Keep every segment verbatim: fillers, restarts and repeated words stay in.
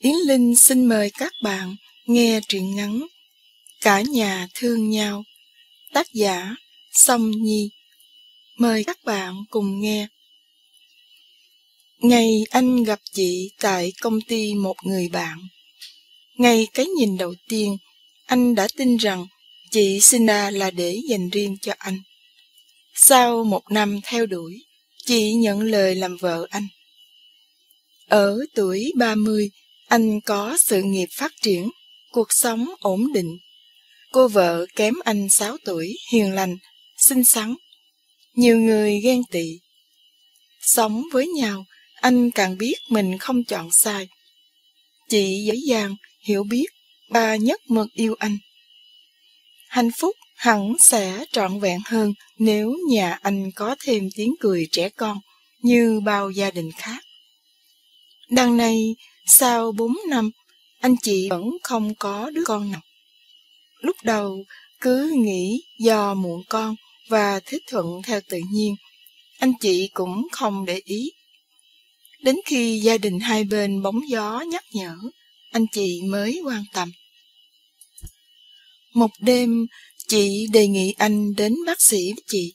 Yến Linh xin mời các bạn nghe truyện ngắn Cả nhà thương nhau, tác giả Song Nhi. Mời các bạn cùng nghe. Ngày anh gặp chị tại công ty một người bạn. Ngay cái nhìn đầu tiên, anh đã tin rằng chị Sina là để dành riêng cho anh. Sau một năm theo đuổi, chị nhận lời làm vợ anh. Ở tuổi ba mươi, anh có sự nghiệp phát triển, cuộc sống ổn định. Cô vợ kém anh sáu tuổi, hiền lành, xinh xắn. Nhiều người ghen tị. Sống với nhau, anh càng biết mình không chọn sai. Chị dễ dàng, hiểu biết và nhất mực yêu anh. Hạnh phúc hẳn sẽ trọn vẹn hơn nếu nhà anh có thêm tiếng cười trẻ con như bao gia đình khác. Đằng này, sau bốn năm, anh chị vẫn không có đứa con nào. Lúc đầu, cứ nghĩ do muộn con và thích thuận theo tự nhiên, anh chị cũng không để ý. Đến khi gia đình hai bên bóng gió nhắc nhở, anh chị mới quan tâm. Một đêm, chị đề nghị anh đến bác sĩ với chị.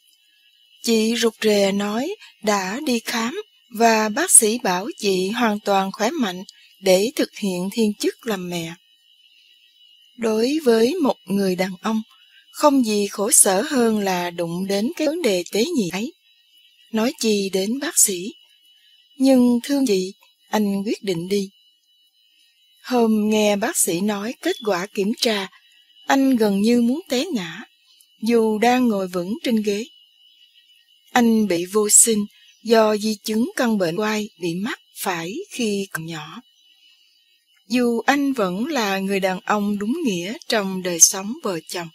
Chị rụt rè nói đã đi khám và bác sĩ bảo chị hoàn toàn khỏe mạnh để thực hiện thiên chức làm mẹ. Đối với một người đàn ông, không gì khổ sở hơn là đụng đến cái vấn đề tế nhị ấy. Nói chi đến bác sĩ, nhưng thương chị, anh quyết định đi. Hôm nghe bác sĩ nói kết quả kiểm tra, anh gần như muốn té ngã, dù đang ngồi vững trên ghế. Anh bị vô sinh do di chứng căn bệnh quai bị mắc phải khi còn nhỏ. Dù anh vẫn là người đàn ông đúng nghĩa trong đời sống vợ chồng.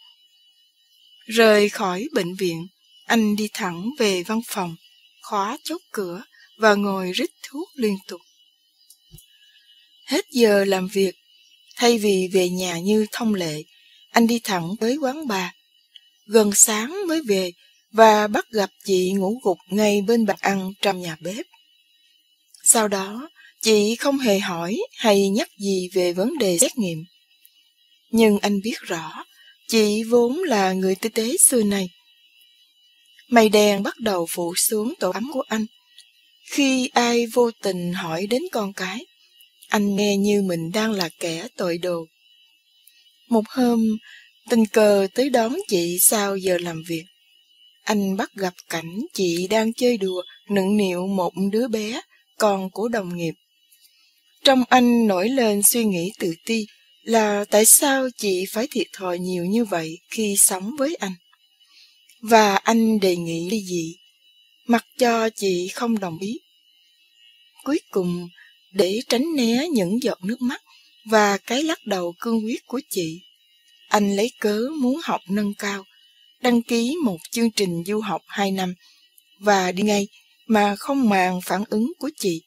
Rời khỏi bệnh viện, anh đi thẳng về văn phòng, khóa chốt cửa và ngồi rít thuốc liên tục. Hết giờ làm việc, thay vì về nhà như thông lệ, anh đi thẳng tới quán bar. Gần sáng mới về và bắt gặp chị ngủ gục ngay bên bàn ăn trong nhà bếp. Sau đó, chị không hề hỏi hay nhắc gì về vấn đề xét nghiệm. Nhưng anh biết rõ, chị vốn là người tử tế xưa nay. Mây đen bắt đầu phủ xuống tổ ấm của anh. Khi ai vô tình hỏi đến con cái, anh nghe như mình đang là kẻ tội đồ. Một hôm, tình cờ tới đón chị sau giờ làm việc. Anh bắt gặp cảnh chị đang chơi đùa, nựng nịu một đứa bé, con của đồng nghiệp. Trong anh nổi lên suy nghĩ tự ti là tại sao chị phải thiệt thòi nhiều như vậy khi sống với anh. Và anh đề nghị ly dị, mặc cho chị không đồng ý. Cuối cùng, để tránh né những giọt nước mắt và cái lắc đầu cương quyết của chị, anh lấy cớ muốn học nâng cao, đăng ký một chương trình du học hai năm và đi ngay mà không màng phản ứng của chị.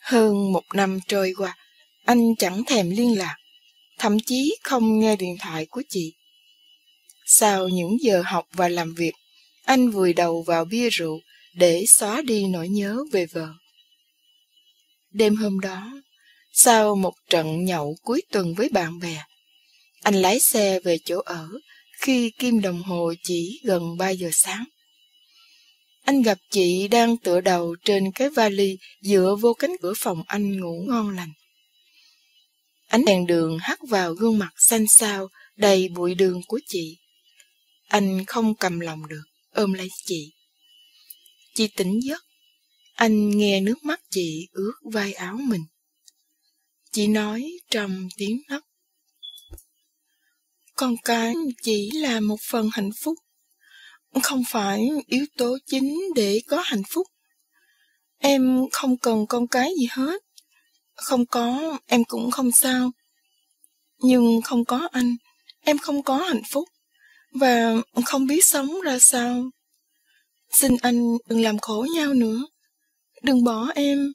Hơn một năm trôi qua, anh chẳng thèm liên lạc, thậm chí không nghe điện thoại của chị. Sau những giờ học và làm việc, anh vùi đầu vào bia rượu để xóa đi nỗi nhớ về vợ. Đêm hôm đó, sau một trận nhậu cuối tuần với bạn bè, anh lái xe về chỗ ở khi kim đồng hồ chỉ gần ba giờ sáng. Anh gặp chị đang tựa đầu trên cái vali dựa vô cánh cửa phòng anh ngủ ngon lành. Ánh đèn đường hắt vào gương mặt xanh xao đầy bụi đường của chị. Anh không cầm lòng được, ôm lấy chị. Chị tỉnh giấc, anh nghe nước mắt chị ướt vai áo mình. Chị nói trong tiếng nấc: "Con cái chỉ là một phần hạnh phúc, không phải yếu tố chính để có hạnh phúc. Em không cần con cái gì hết. Không có, em cũng không sao. Nhưng không có anh, em không có hạnh phúc và không biết sống ra sao. Xin anh đừng làm khổ nhau nữa. Đừng bỏ em."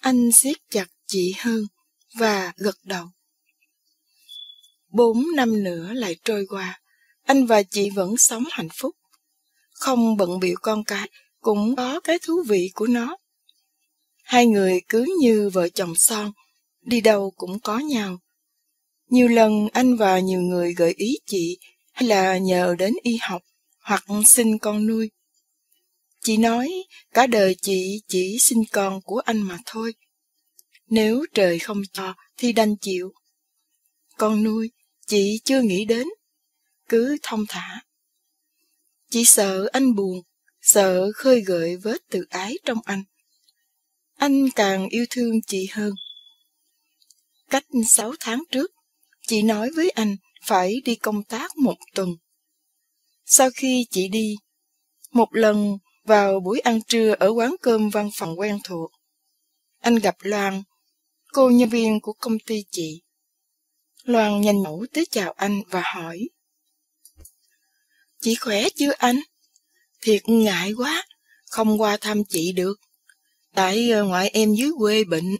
Anh siết chặt chị hơn và gật đầu. Bốn năm nữa lại trôi qua, anh và chị vẫn sống hạnh phúc. Không bận bịu con cái, cũng có cái thú vị của nó. Hai người cứ như vợ chồng son, đi đâu cũng có nhau. Nhiều lần anh và nhiều người gợi ý chị hay là nhờ đến y học hoặc xin con nuôi. Chị nói cả đời chị chỉ xin con của anh mà thôi. Nếu trời không cho thì đành chịu. Con nuôi chị chưa nghĩ đến, cứ thong thả. Chị sợ anh buồn, sợ khơi gợi vết tự ái trong anh. Anh càng yêu thương chị hơn. Cách sáu tháng trước, chị nói với anh phải đi công tác một tuần. Sau khi chị đi, một lần vào buổi ăn trưa ở quán cơm văn phòng quen thuộc, anh gặp Loan, cô nhân viên của công ty chị. Loan nhanh nhẩu tới chào anh và hỏi: "Chị khỏe chưa anh? Thiệt ngại quá, không qua thăm chị được. Tại ngoại em dưới quê bệnh,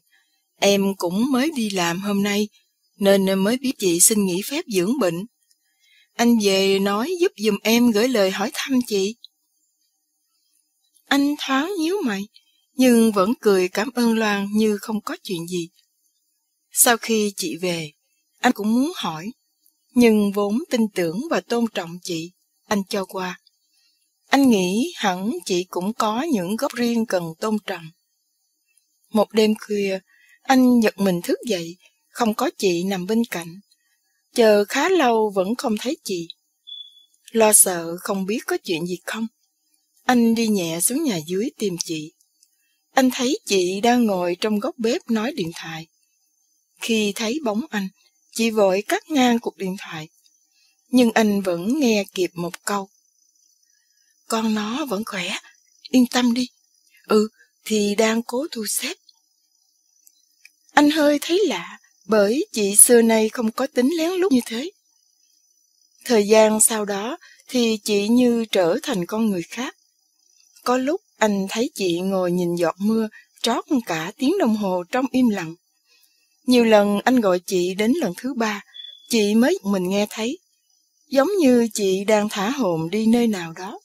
em cũng mới đi làm hôm nay, nên mới biết chị xin nghỉ phép dưỡng bệnh. Anh về nói giúp giùm em gửi lời hỏi thăm chị." Anh thoáng nhíu mày, nhưng vẫn cười cảm ơn Loan như không có chuyện gì. Sau khi chị về, anh cũng muốn hỏi, nhưng vốn tin tưởng và tôn trọng chị, anh cho qua. Anh nghĩ hẳn chị cũng có những góc riêng cần tôn trọng. Một đêm khuya, anh giật mình thức dậy, không có chị nằm bên cạnh. Chờ khá lâu vẫn không thấy chị. Lo sợ không biết có chuyện gì không, anh đi nhẹ xuống nhà dưới tìm chị. Anh thấy chị đang ngồi trong góc bếp nói điện thoại. Khi thấy bóng anh, chị vội cắt ngang cuộc điện thoại. Nhưng anh vẫn nghe kịp một câu: "Con nó vẫn khỏe, yên tâm đi. Ừ, thì đang cố thu xếp." Anh hơi thấy lạ, bởi chị xưa nay không có tính lén lút như thế. Thời gian sau đó thì chị như trở thành con người khác. Có lúc anh thấy chị ngồi nhìn giọt mưa trót cả tiếng đồng hồ trong im lặng. Nhiều lần anh gọi chị đến lần thứ ba, chị mới mình nghe thấy, giống như chị đang thả hồn đi nơi nào đó.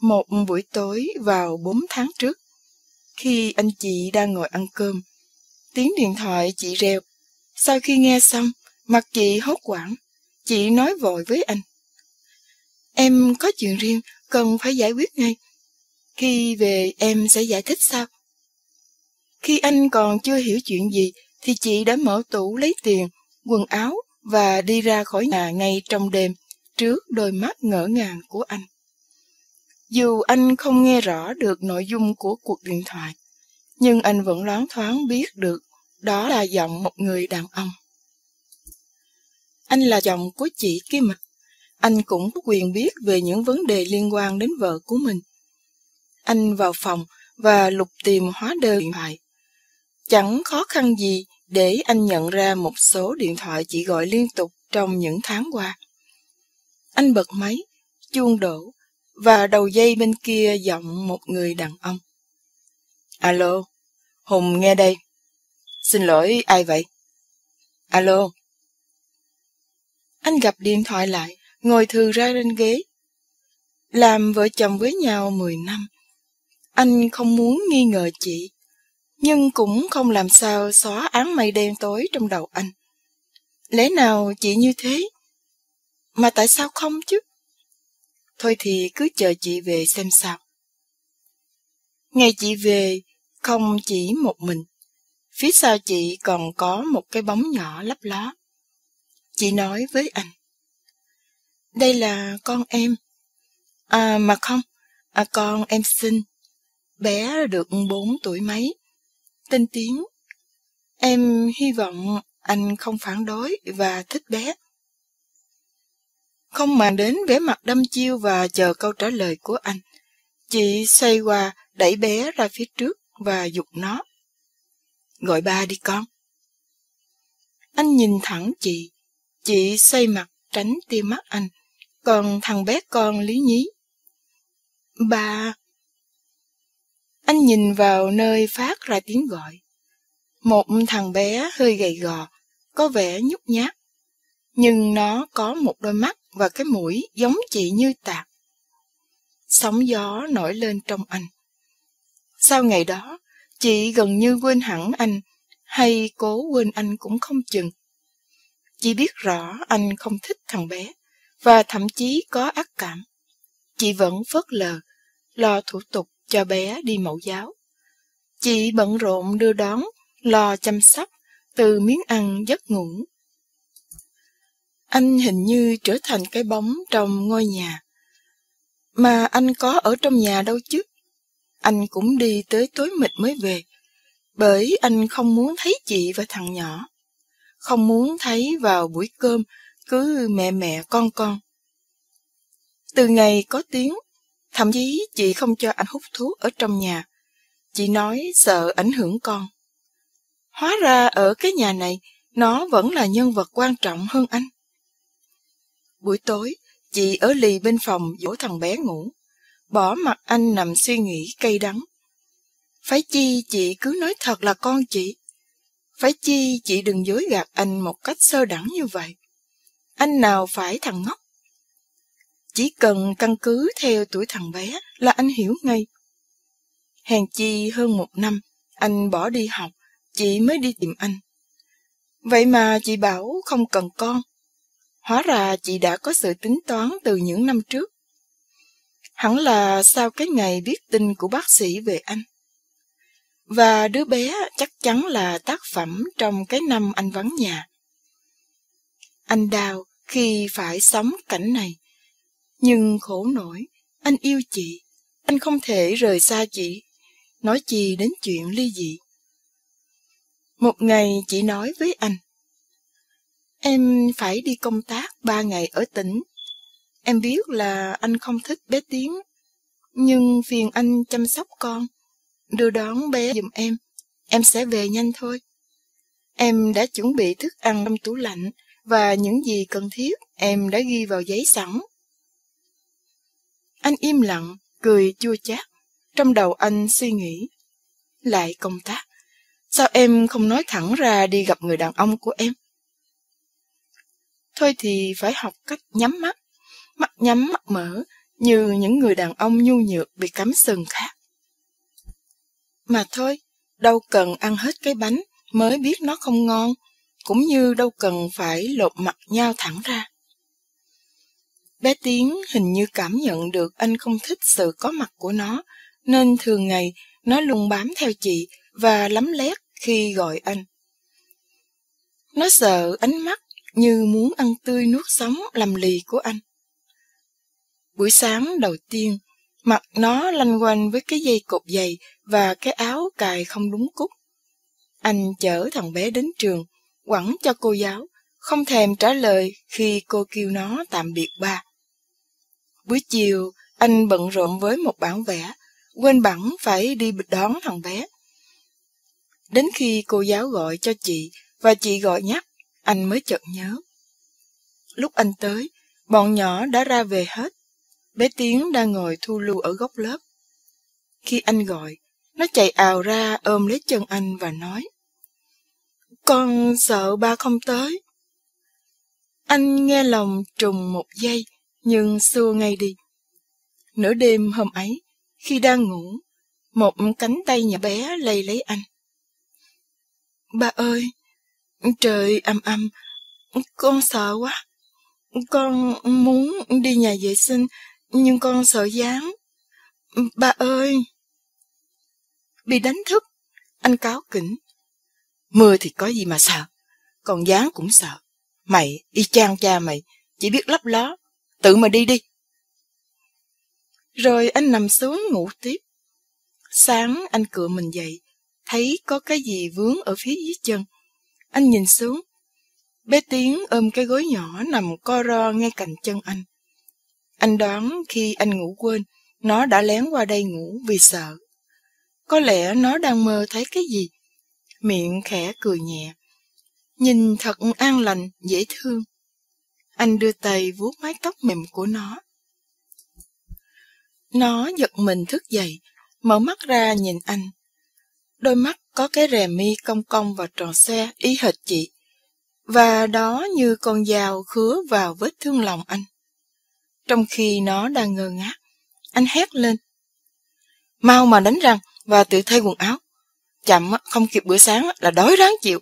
Một buổi tối vào bốn tháng trước, khi anh chị đang ngồi ăn cơm, tiếng điện thoại chị reo. Sau khi nghe xong, mặt chị hốt hoảng, chị nói vội với anh: "Em có chuyện riêng, cần phải giải quyết ngay. Khi về em sẽ giải thích sau." Khi anh còn chưa hiểu chuyện gì, thì chị đã mở tủ lấy tiền, quần áo và đi ra khỏi nhà ngay trong đêm, trước đôi mắt ngỡ ngàng của anh. Dù anh không nghe rõ được nội dung của cuộc điện thoại, nhưng anh vẫn loáng thoáng biết được đó là giọng một người đàn ông. Anh là chồng của chị kia mà, anh cũng có quyền biết về những vấn đề liên quan đến vợ của mình. Anh vào phòng và lục tìm hóa đơn điện thoại. Chẳng khó khăn gì để anh nhận ra một số điện thoại chị gọi liên tục trong những tháng qua. Anh bật máy, chuông đổ, và đầu dây bên kia giọng một người đàn ông: "Alo, Hùng nghe đây. Xin lỗi, ai vậy? Alo." Anh gặp điện thoại lại, ngồi thừ ra trên ghế. Làm vợ chồng với nhau mười năm, anh không muốn nghi ngờ chị, nhưng cũng không làm sao xóa áng mây đen tối trong đầu anh. Lẽ nào chị như thế? Mà tại sao không chứ? Thôi thì cứ chờ chị về xem sao. Ngày chị về, không chỉ một mình, phía sau chị còn có một cái bóng nhỏ lấp ló. Chị nói với anh: "Đây là con em. À mà không, à, con em xinh. Bé được bốn tuổi mấy. Tên Tiến. Em hy vọng anh không phản đối và thích bé." Không màng đến vẻ mặt đăm chiêu và chờ câu trả lời của anh, chị xoay qua đẩy bé ra phía trước và giục nó: "Gọi ba đi con." Anh nhìn thẳng chị, chị xoay mặt tránh tia mắt anh, còn thằng bé con lý nhí: "Ba." Anh nhìn vào nơi phát ra tiếng gọi. Một thằng bé hơi gầy gò, có vẻ nhút nhát, nhưng nó có một đôi mắt và cái mũi giống chị như tạc. Sóng gió nổi lên trong anh. Sau ngày đó, Chị gần như quên hẳn anh, hay cố quên anh cũng không chừng. Chị biết rõ anh không thích thằng bé, và thậm chí có ác cảm. Chị vẫn phớt lờ, lo thủ tục cho bé đi mẫu giáo. Chị bận rộn đưa đón, lo chăm sóc, từ miếng ăn giấc ngủ. Anh hình như trở thành cái bóng trong ngôi nhà. Mà anh có ở trong nhà đâu chứ. Anh cũng đi tới tối mịt mới về, bởi anh không muốn thấy chị và thằng nhỏ. Không muốn thấy vào buổi cơm cứ mẹ mẹ con con. Từ ngày có Tiếng, thậm chí chị không cho anh hút thuốc ở trong nhà. Chị nói sợ ảnh hưởng con. Hóa ra ở cái nhà này, nó vẫn là nhân vật quan trọng hơn anh. Buổi tối, chị ở lì bên phòng dỗ thằng bé ngủ, bỏ mặc anh nằm suy nghĩ cay đắng. Phải chi chị cứ nói thật là con chị. Phải chi chị đừng dối gạt anh một cách sơ đẳng như vậy. Anh nào phải thằng ngốc. Chỉ cần căn cứ theo tuổi thằng bé là anh hiểu ngay. Hèn chi hơn một năm, anh bỏ đi học, chị mới đi tìm anh. Vậy mà chị bảo không cần con. Hóa ra chị đã có sự tính toán từ những năm trước. Hẳn là sau cái ngày biết tin của bác sĩ về anh. Và đứa bé chắc chắn là tác phẩm trong cái năm anh vắng nhà. Anh đau khi phải sống cảnh này. Nhưng khổ nổi, anh yêu chị. Anh không thể rời xa chị, nói chi đến chuyện ly dị. Một ngày chị nói với anh: Em phải đi công tác ba ngày ở tỉnh. Em biết là anh không thích bé Tiến, nhưng phiền anh chăm sóc con, đưa đón bé giùm em. Em sẽ về nhanh thôi. Em đã chuẩn bị thức ăn trong tủ lạnh, và những gì cần thiết em đã ghi vào giấy sẵn. Anh im lặng, cười chua chát. Trong đầu anh suy nghĩ: lại công tác, sao em không nói thẳng ra đi gặp người đàn ông của em? Thôi thì phải học cách nhắm mắt, mắt nhắm mắt mở, như những người đàn ông nhu nhược bị cắm sừng khác. Mà thôi, đâu cần ăn hết cái bánh mới biết nó không ngon, cũng như đâu cần phải lột mặt nhau thẳng ra. Bé Tiến hình như cảm nhận được anh không thích sự có mặt của nó, nên thường ngày nó luôn bám theo chị và lấm lét khi gọi anh. Nó sợ ánh mắt như muốn ăn tươi nuốt sống lầm lì của anh. Buổi sáng đầu tiên, mặt nó lanh quanh với cái dây cột giày và cái áo cài không đúng cúc. Anh chở thằng bé đến trường, quẳng cho cô giáo, không thèm trả lời khi cô kêu nó tạm biệt ba. Buổi chiều, anh bận rộn với một bản vẽ, quên bẵng phải đi đón thằng bé. Đến khi cô giáo gọi cho chị và chị gọi nhắc, anh mới chợt nhớ. Lúc anh tới, bọn nhỏ đã ra về hết. Bé Tiến đang ngồi thu lưu ở góc lớp. Khi anh gọi, nó chạy ào ra ôm lấy chân anh và nói: Con sợ ba không tới. Anh nghe lòng trùng một giây, nhưng xua ngay đi. Nửa đêm hôm ấy, khi đang ngủ, một cánh tay nhỏ bé lay lấy anh. Ba ơi, trời âm âm, con sợ quá. Con muốn đi nhà vệ sinh, nhưng con sợ dám. Ba ơi! Bị đánh thức, anh cáu kỉnh: Mưa thì có gì mà sợ, còn dám cũng sợ. Mày y chang cha mày, chỉ biết lấp ló, tự mà đi đi. Rồi anh nằm xuống ngủ tiếp. Sáng anh cựa mình dậy, thấy có cái gì vướng ở phía dưới chân. Anh nhìn xuống, bé Tiến ôm cái gối nhỏ nằm co ro ngay cạnh chân anh. Anh đoán khi anh ngủ quên, nó đã lén qua đây ngủ vì sợ. Có lẽ nó đang mơ thấy cái gì. Miệng khẽ cười nhẹ, nhìn thật an lành, dễ thương. Anh đưa tay vuốt mái tóc mềm của nó. Nó giật mình thức dậy, mở mắt ra nhìn anh. Đôi mắt có cái rè mi cong cong và tròn xoe y hệt chị, và đó như con dao khứa vào vết thương lòng anh. Trong khi nó đang ngơ ngác, anh hét lên: Mau mà đánh răng và tự thay quần áo, chậm không kịp bữa sáng là đói ráng chịu.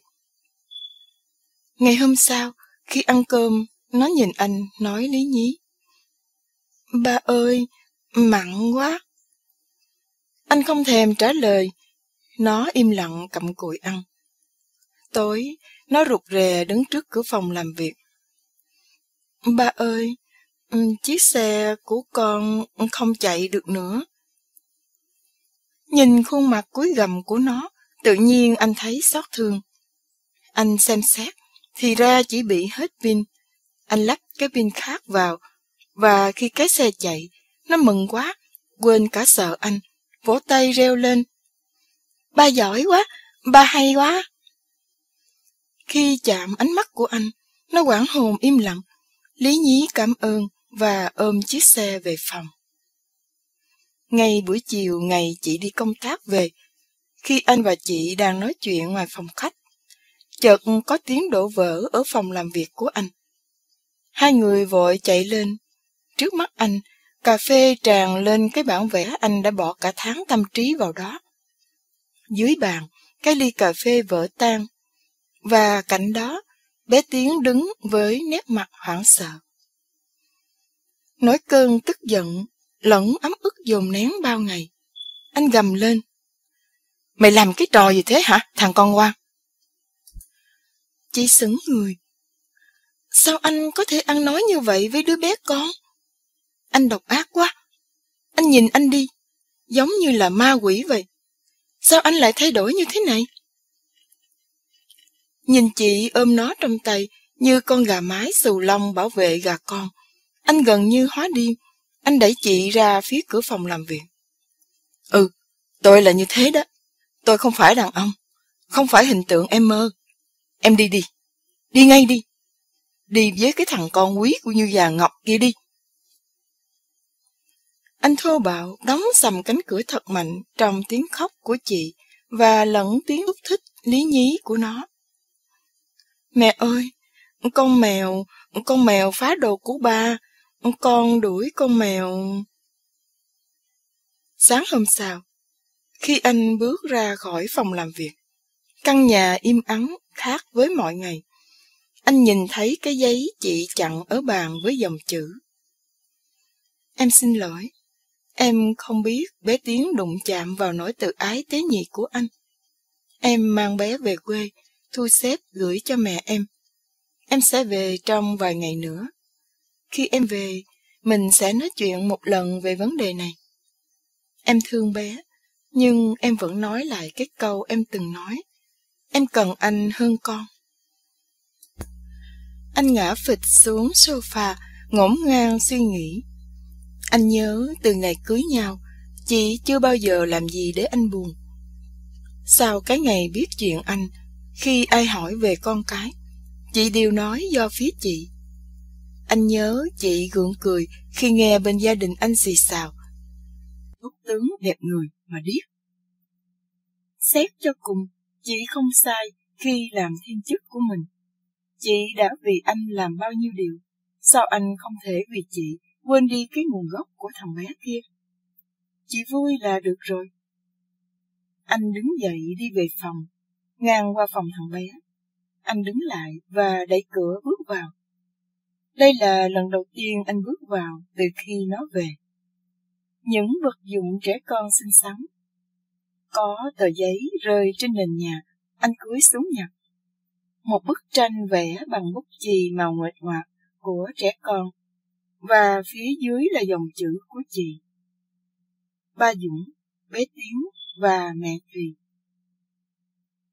Ngày hôm sau, khi ăn cơm, nó nhìn anh nói lý nhí: "Ba ơi, mặn quá." Anh không thèm trả lời, nó im lặng cặm cụi ăn. Tối, nó rụt rè đứng trước cửa phòng làm việc. "Ba ơi, chiếc xe của con không chạy được nữa." Nhìn khuôn mặt cúi gằm của nó, tự nhiên anh thấy xót thương. Anh xem xét, thì ra chỉ bị hết pin. Anh lắp cái pin khác vào, và khi cái xe chạy, nó mừng quá, quên cả sợ anh, vỗ tay reo lên: "Ba giỏi quá, ba hay quá." Khi chạm ánh mắt của anh, nó hoảng hồn im lặng, lý nhí cảm ơn và ôm chiếc xe về phòng. Ngay buổi chiều ngày chị đi công tác về, khi anh và chị đang nói chuyện ngoài phòng khách, chợt có tiếng đổ vỡ ở phòng làm việc của anh. Hai người vội chạy lên. Trước mắt anh, cà phê tràn lên cái bản vẽ anh đã bỏ cả tháng tâm trí vào đó. Dưới bàn, cái ly cà phê vỡ tan, và cạnh đó, bé Tiến đứng với nét mặt hoảng sợ. Nỗi cơn tức giận lẫn ấm ức dồn nén bao ngày, anh gầm lên: "Mày làm cái trò gì thế hả, thằng con ngoan?" Chị sững người. Sao anh có thể ăn nói như vậy với đứa bé con? Anh độc ác quá. Anh nhìn anh đi, giống như là ma quỷ vậy. Sao anh lại thay đổi như thế này? Nhìn chị ôm nó trong tay như con gà mái xù lông bảo vệ gà con, anh gần như hóa điên. Anh đẩy chị ra phía cửa phòng làm việc. "Ừ, tôi là như thế đó. Tôi không phải đàn ông, không phải hình tượng em mơ. Em đi đi, đi ngay đi. Đi với cái thằng con quý của Như Già Ngọc kia đi." Anh thô bạo đóng sầm cánh cửa thật mạnh trong tiếng khóc của chị và lẫn tiếng úc thích lý nhí của nó. "Mẹ ơi, con mèo, con mèo phá đồ của ba, con đuổi con mèo." Sáng hôm sau, khi anh bước ra khỏi phòng làm việc, căn nhà im ắng khác với mọi ngày. Anh nhìn thấy cái giấy chị chặn ở bàn với dòng chữ: "Em xin lỗi, em không biết bé Tiến đụng chạm vào nỗi tự ái tế nhị của anh. Em mang bé về quê, thu xếp gửi cho mẹ em. Em sẽ về trong vài ngày nữa. Khi em về, mình sẽ nói chuyện một lần về vấn đề này. Em thương bé, nhưng em vẫn nói lại cái câu em từng nói. Em cần anh hơn con." Anh ngã phịch xuống sofa, ngổn ngang suy nghĩ. Anh nhớ từ ngày cưới nhau, chị chưa bao giờ làm gì để anh buồn. Sau cái ngày biết chuyện anh, khi ai hỏi về con cái, chị đều nói do phía chị. Anh nhớ chị gượng cười khi nghe bên gia đình anh xì xào: "Tốt tướng đẹp người mà điếc." Xét cho cùng, chị không sai khi làm thiên chức của mình. Chị đã vì anh làm bao nhiêu điều, sao anh không thể vì chị quên đi cái nguồn gốc của thằng bé kia? Chị vui là được rồi. Anh đứng dậy đi về phòng, ngang qua phòng thằng bé. Anh đứng lại và đẩy cửa bước vào. Đây là lần đầu tiên anh bước vào từ khi nó về. Những vật dụng trẻ con xinh xắn. Có tờ giấy rơi trên nền nhà, anh cúi xuống nhặt. Một bức tranh vẽ bằng bút chì màu nguệch ngoạc của trẻ con, và phía dưới là dòng chữ của chị: "Ba Dũng, bé Tiến và mẹ Tùy."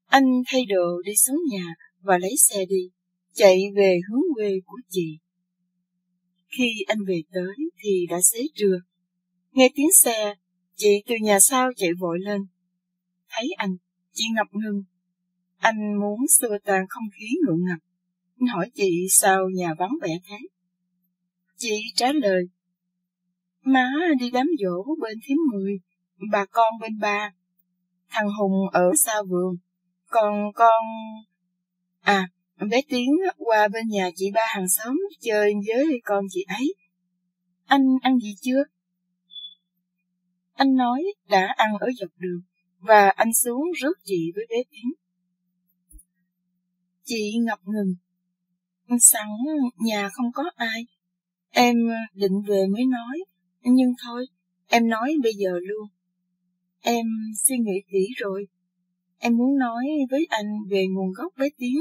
Anh thay đồ đi xuống nhà và lấy xe đi, chạy về hướng quê của chị. Khi anh về tới thì đã xế trưa. Nghe tiếng xe, chị từ nhà sau chạy vội lên. Thấy anh, chị ngập ngừng. Anh muốn xua tan không khí ngượng ngập. Anh hỏi chị sao nhà vắng vẻ thế. Chị trả lời: "Má đi đám giỗ bên thím Mười, bà con bên ba. Thằng Hùng ở sau vườn. Còn con... À, bé Tiến qua bên nhà chị ba hàng xóm chơi với con chị ấy. Anh ăn gì chưa?" Anh nói đã ăn ở dọc đường và anh xuống rước chị với bé Tiến. Chị ngập ngừng. Sẵn nhà không có ai, em định về mới nói, nhưng thôi, em nói bây giờ luôn. Em suy nghĩ kỹ rồi, em muốn nói với anh về nguồn gốc bé Tiến.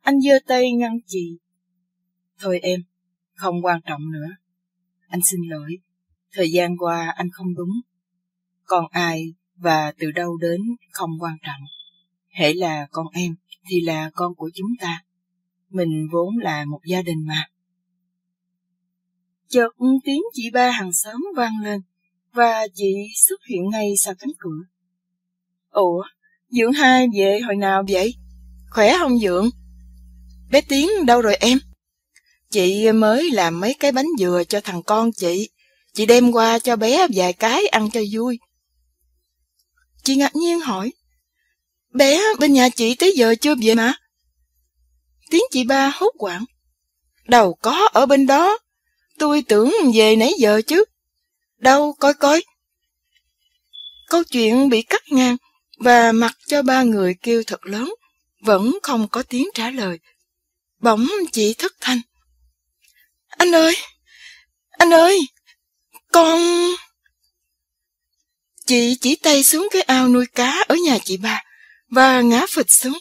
Anh giơ tay ngăn chị. Thôi em, không quan trọng nữa. Anh xin lỗi, thời gian qua anh không đúng. Còn ai và từ đâu đến không quan trọng. Hễ là con em thì là con của chúng ta. Mình vốn là một gia đình mà. Chợt tiếng chị ba hàng xóm vang lên và chị xuất hiện ngay sau cánh cửa. Ủa, Dượng hai về hồi nào vậy? Khỏe không Dượng? Bé Tiến đâu rồi em? Chị mới làm mấy cái bánh dừa cho thằng con chị. Chị đem qua cho bé vài cái ăn cho vui. Chị ngạc nhiên hỏi. Bé bên nhà chị tới giờ chưa về mà? Tiếng chị ba hốt hoảng. Đâu có ở bên đó. Tôi tưởng về nãy giờ chứ. Đâu coi coi. Câu chuyện bị cắt ngang và mặc cho ba người kêu thật lớn. Vẫn không có tiếng trả lời. Bỗng chị thất thanh. Anh ơi! Anh ơi! Con... Chị chỉ tay xuống cái ao nuôi cá ở nhà chị ba và ngã phịch xuống.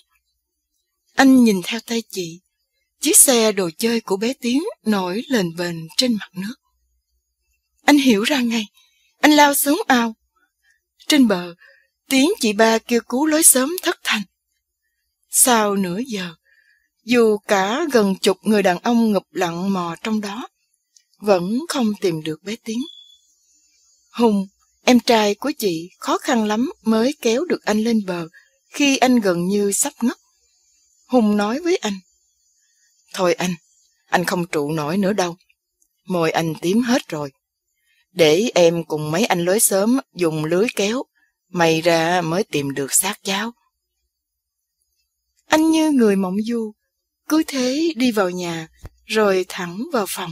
Anh nhìn theo tay chị. Chiếc xe đồ chơi của bé Tiến nổi lềnh bềnh trên mặt nước. Anh hiểu ra ngay. Anh lao xuống ao. Trên bờ, tiếng chị ba kêu cứu lối xóm thất thanh. Sau nửa giờ, dù cả gần chục người đàn ông ngụp lặn mò trong đó, vẫn không tìm được bé Tiến. Hùng, em trai của chị, khó khăn lắm mới kéo được anh lên bờ khi anh gần như sắp ngất. Hùng nói với anh. Thôi anh, anh không trụ nổi nữa đâu. Môi anh tím hết rồi. Để em cùng mấy anh lối xóm dùng lưới kéo, may ra mới tìm được xác cháu. Anh như người mộng du, cứ thế đi vào nhà, rồi thẳng vào phòng.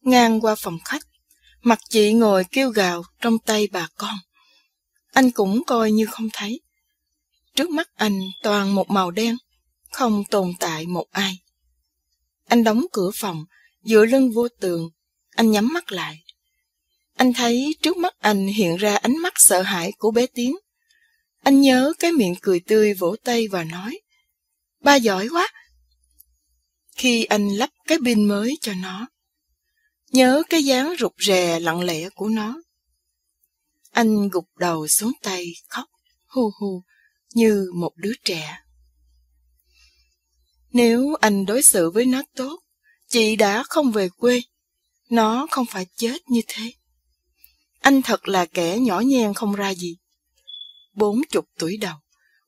Ngang qua phòng khách, mặt chị ngồi kêu gào trong tay bà con. Anh cũng coi như không thấy. Trước mắt anh toàn một màu đen, không tồn tại một ai. Anh đóng cửa phòng, dựa lưng vô tường, anh nhắm mắt lại. Anh thấy trước mắt anh hiện ra ánh mắt sợ hãi của bé Tiến. Anh nhớ cái miệng cười tươi vỗ tay và nói, ba giỏi quá, khi anh lắp cái pin mới cho nó. Nhớ cái dáng rụt rè lặng lẽ của nó. Anh gục đầu xuống tay khóc hu hu như một đứa trẻ. Nếu anh đối xử với nó tốt, chị đã không về quê. Nó không phải chết như thế. Anh thật là kẻ nhỏ nhen không ra gì. Bốn chục tuổi đầu,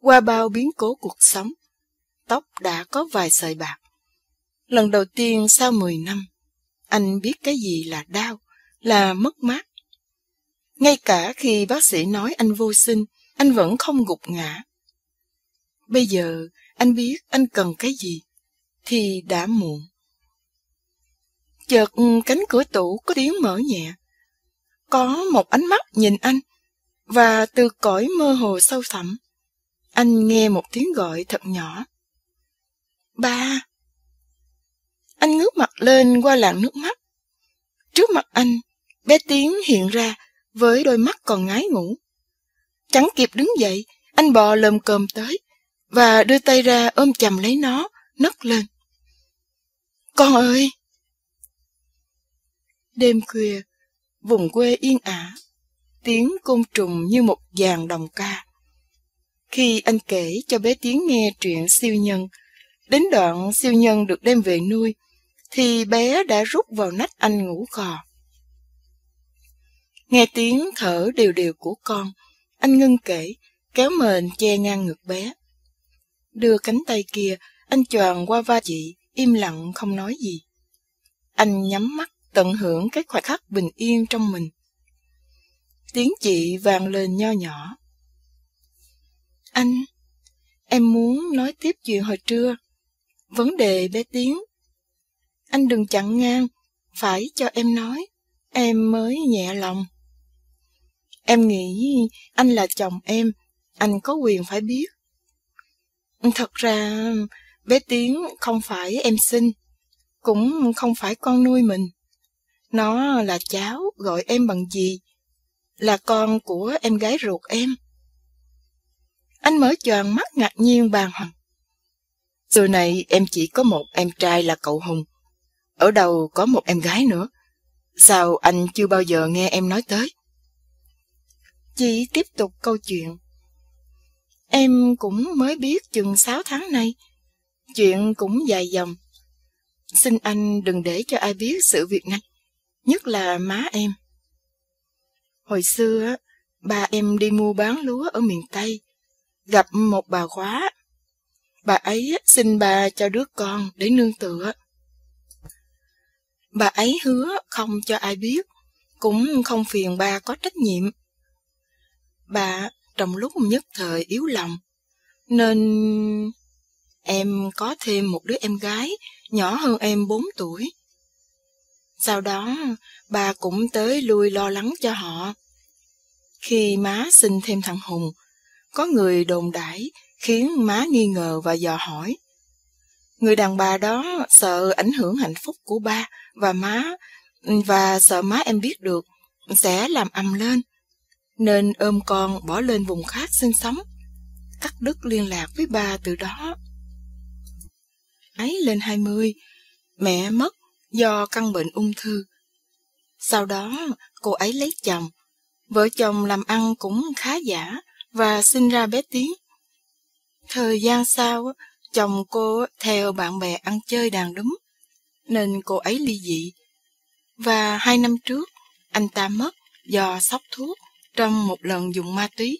qua bao biến cố cuộc sống, tóc đã có vài sợi bạc. Lần đầu tiên sau mười năm, anh biết cái gì là đau, là mất mát. Ngay cả khi bác sĩ nói anh vô sinh, anh vẫn không gục ngã. Bây giờ anh biết anh cần cái gì, thì đã muộn. Chợt cánh cửa tủ có tiếng mở nhẹ. Có một ánh mắt nhìn anh, và từ cõi mơ hồ sâu thẳm, anh nghe một tiếng gọi thật nhỏ. Ba! Anh ngước mặt lên qua làn nước mắt. Trước mặt anh, bé Tiến hiện ra với đôi mắt còn ngái ngủ. Chẳng kịp đứng dậy, anh bò lồm cồm tới và đưa tay ra ôm chầm lấy nó, nấc lên. Con ơi! Đêm khuya, vùng quê yên ả, tiếng côn trùng như một dàn đồng ca. Khi anh kể cho bé Tiến nghe chuyện siêu nhân, đến đoạn siêu nhân được đem về nuôi, thì bé đã rút vào nách anh ngủ khò. Nghe tiếng thở đều đều của con, anh ngưng kể, kéo mền che ngang ngực bé. Đưa cánh tay kia, anh choàng qua vai chị, im lặng không nói gì. Anh nhắm mắt tận hưởng cái khoảnh khắc bình yên trong mình. Tiếng chị vang lên nho nhỏ. Anh, em muốn nói tiếp chuyện hồi trưa, vấn đề bé Tiến. Anh đừng chặn ngang, phải cho em nói, em mới nhẹ lòng. Em nghĩ anh là chồng em, anh có quyền phải biết. Thật ra bé Tiến không phải em sinh, cũng không phải con nuôi mình. Nó là cháu gọi em bằng dì, là con của em gái ruột em. Anh mở choàng mắt ngạc nhiên bàng hoàng. Xưa này em chỉ có một em trai là cậu Hùng, ở đâu có một em gái nữa. Sao anh chưa bao giờ nghe em nói tới? Chị tiếp tục câu chuyện. Em cũng mới biết chừng sáu tháng nay. Chuyện cũng dài dòng. Xin anh đừng để cho ai biết sự việc này, nhất là má em. Hồi xưa, ba em đi mua bán lúa ở miền Tây, gặp một bà khóa. Bà ấy xin bà cho đứa con để nương tựa. Bà ấy hứa không cho ai biết, cũng không phiền bà có trách nhiệm. Bà trong lúc nhất thời yếu lòng, nên em có thêm một đứa em gái nhỏ hơn em bốn tuổi. Sau đó, bà cũng tới lui lo lắng cho họ. Khi má sinh thêm thằng Hùng, có người đồn đãi khiến má nghi ngờ và dò hỏi. Người đàn bà đó sợ ảnh hưởng hạnh phúc của ba và má, và sợ má em biết được sẽ làm ầm lên, nên ôm con bỏ lên vùng khác sinh sống, cắt đứt liên lạc với ba từ đó. Ấy lên hai mươi, mẹ mất do căn bệnh ung thư. Sau đó cô ấy lấy chồng, vợ chồng làm ăn cũng khá giả và sinh ra bé Tiến. Thời gian sau, chồng cô theo bạn bè ăn chơi đàn đúng, nên cô ấy ly dị. Và hai năm trước, anh ta mất do sốc thuốc trong một lần dùng ma túy.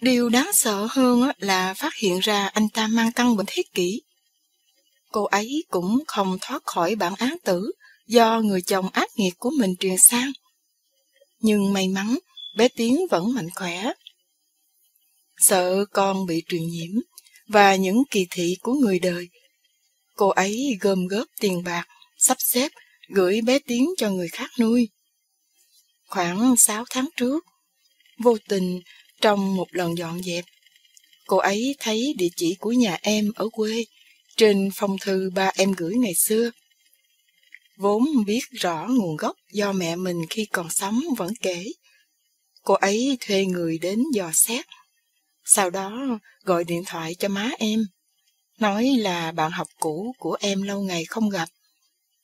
Điều đáng sợ hơn là phát hiện ra anh ta mang căn bệnh thế kỷ. Cô ấy cũng không thoát khỏi bản án tử do người chồng ác nghiệt của mình truyền sang. Nhưng may mắn, bé Tiến vẫn mạnh khỏe. Sợ con bị truyền nhiễm và những kỳ thị của người đời, cô ấy gom góp tiền bạc, sắp xếp, gửi bé Tiến cho người khác nuôi. Khoảng sáu tháng trước, vô tình trong một lần dọn dẹp, cô ấy thấy địa chỉ của nhà em ở quê trên phong thư ba em gửi ngày xưa. Vốn biết rõ nguồn gốc do mẹ mình khi còn sống vẫn kể, cô ấy thuê người đến dò xét. Sau đó gọi điện thoại cho má em, nói là bạn học cũ của em lâu ngày không gặp,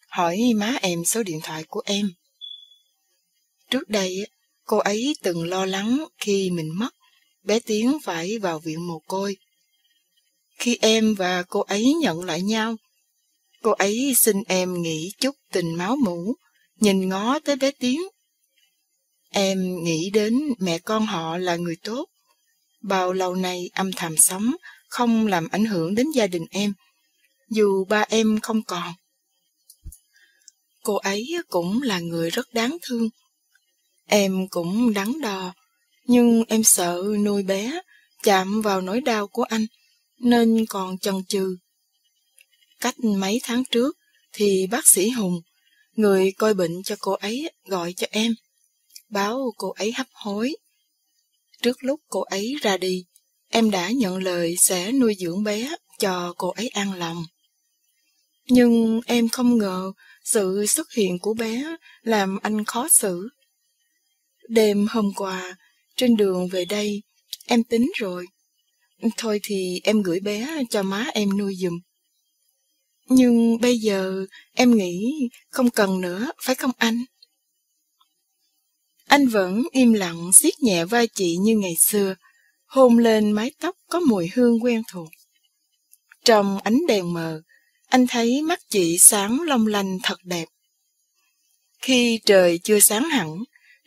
hỏi má em số điện thoại của em. Trước đây, cô ấy từng lo lắng khi mình mất, bé Tiến phải vào viện mồ côi. Khi em và cô ấy nhận lại nhau, cô ấy xin em nghĩ chút tình máu mủ, nhìn ngó tới bé Tiến. Em nghĩ đến mẹ con họ là người tốt, bao lâu nay âm thầm sống, không làm ảnh hưởng đến gia đình em, dù ba em không còn. Cô ấy cũng là người rất đáng thương. Em cũng đắn đo, nhưng em sợ nuôi bé chạm vào nỗi đau của anh, nên còn chần chừ. Cách mấy tháng trước thì bác sĩ Hùng, người coi bệnh cho cô ấy, gọi cho em, báo cô ấy hấp hối. Trước lúc cô ấy ra đi, em đã nhận lời sẽ nuôi dưỡng bé cho cô ấy an lòng. Nhưng em không ngờ sự xuất hiện của bé làm anh khó xử. Đêm hôm qua, trên đường về đây, em tính rồi. Thôi thì em gửi bé cho má em nuôi giùm. Nhưng bây giờ em nghĩ không cần nữa, phải không anh? Anh vẫn im lặng siết nhẹ vai chị như ngày xưa, hôn lên mái tóc có mùi hương quen thuộc. Trong ánh đèn mờ, anh thấy mắt chị sáng long lanh thật đẹp. Khi trời chưa sáng hẳn,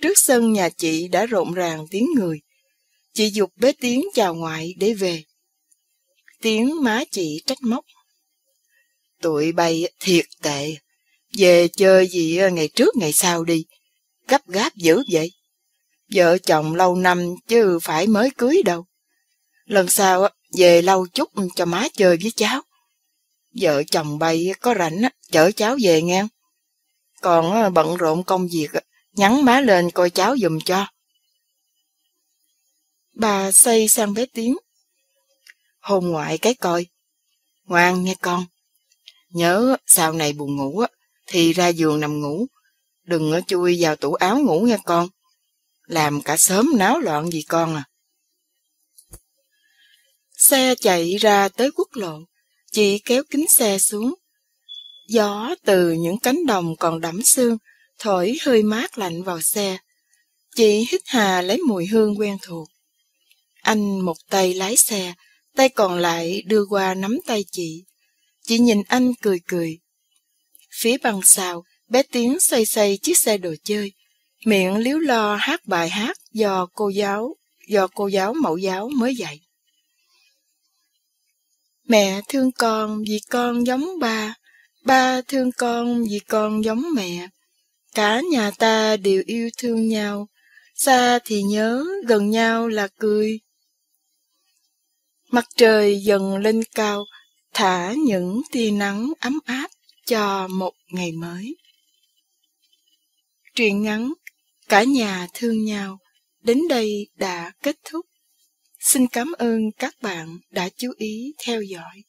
trước sân nhà chị đã rộn ràng tiếng người. Chị giục bé Tiến chào ngoại để về. Tiếng má chị trách móc. Tụi bay thiệt tệ, về chơi gì ngày trước ngày sau đi, gấp gáp dữ vậy. Vợ chồng lâu năm chứ phải mới cưới đâu. Lần sau về lâu chút cho má chơi với cháu. Vợ chồng bay có rảnh chở cháu về nghe. Còn bận rộn công việc, nhắn má lên coi cháu giùm cho, Bà xoay sang bé Tiến. Hôn ngoại cái coi. Ngoan nghe con. Nhớ sau này buồn ngủ á thì ra giường nằm ngủ. Đừng chui vào tủ áo ngủ nghe con. Làm cả xóm náo loạn gì con à. Xe chạy ra tới quốc lộ. Chị kéo kính xe xuống. Gió từ những cánh đồng còn đẫm sương thổi hơi mát lạnh vào xe. Chị hít hà lấy mùi hương quen thuộc. Anh một tay lái xe, tay còn lại đưa qua nắm tay chị. Chị nhìn anh cười cười. Phía bằng sau, bé Tiến xoay xoay chiếc xe đồ chơi, miệng líu lo hát bài hát do cô giáo, do cô giáo mẫu giáo mới dạy. Mẹ thương con vì con giống ba, ba thương con vì con giống mẹ. Cả nhà ta đều yêu thương nhau, xa thì nhớ, gần nhau là cười. Mặt trời dần lên cao, thả những tia nắng ấm áp cho một ngày mới. Truyện ngắn Cả Nhà Thương Nhau đến đây đã kết thúc. Xin cảm ơn các bạn đã chú ý theo dõi.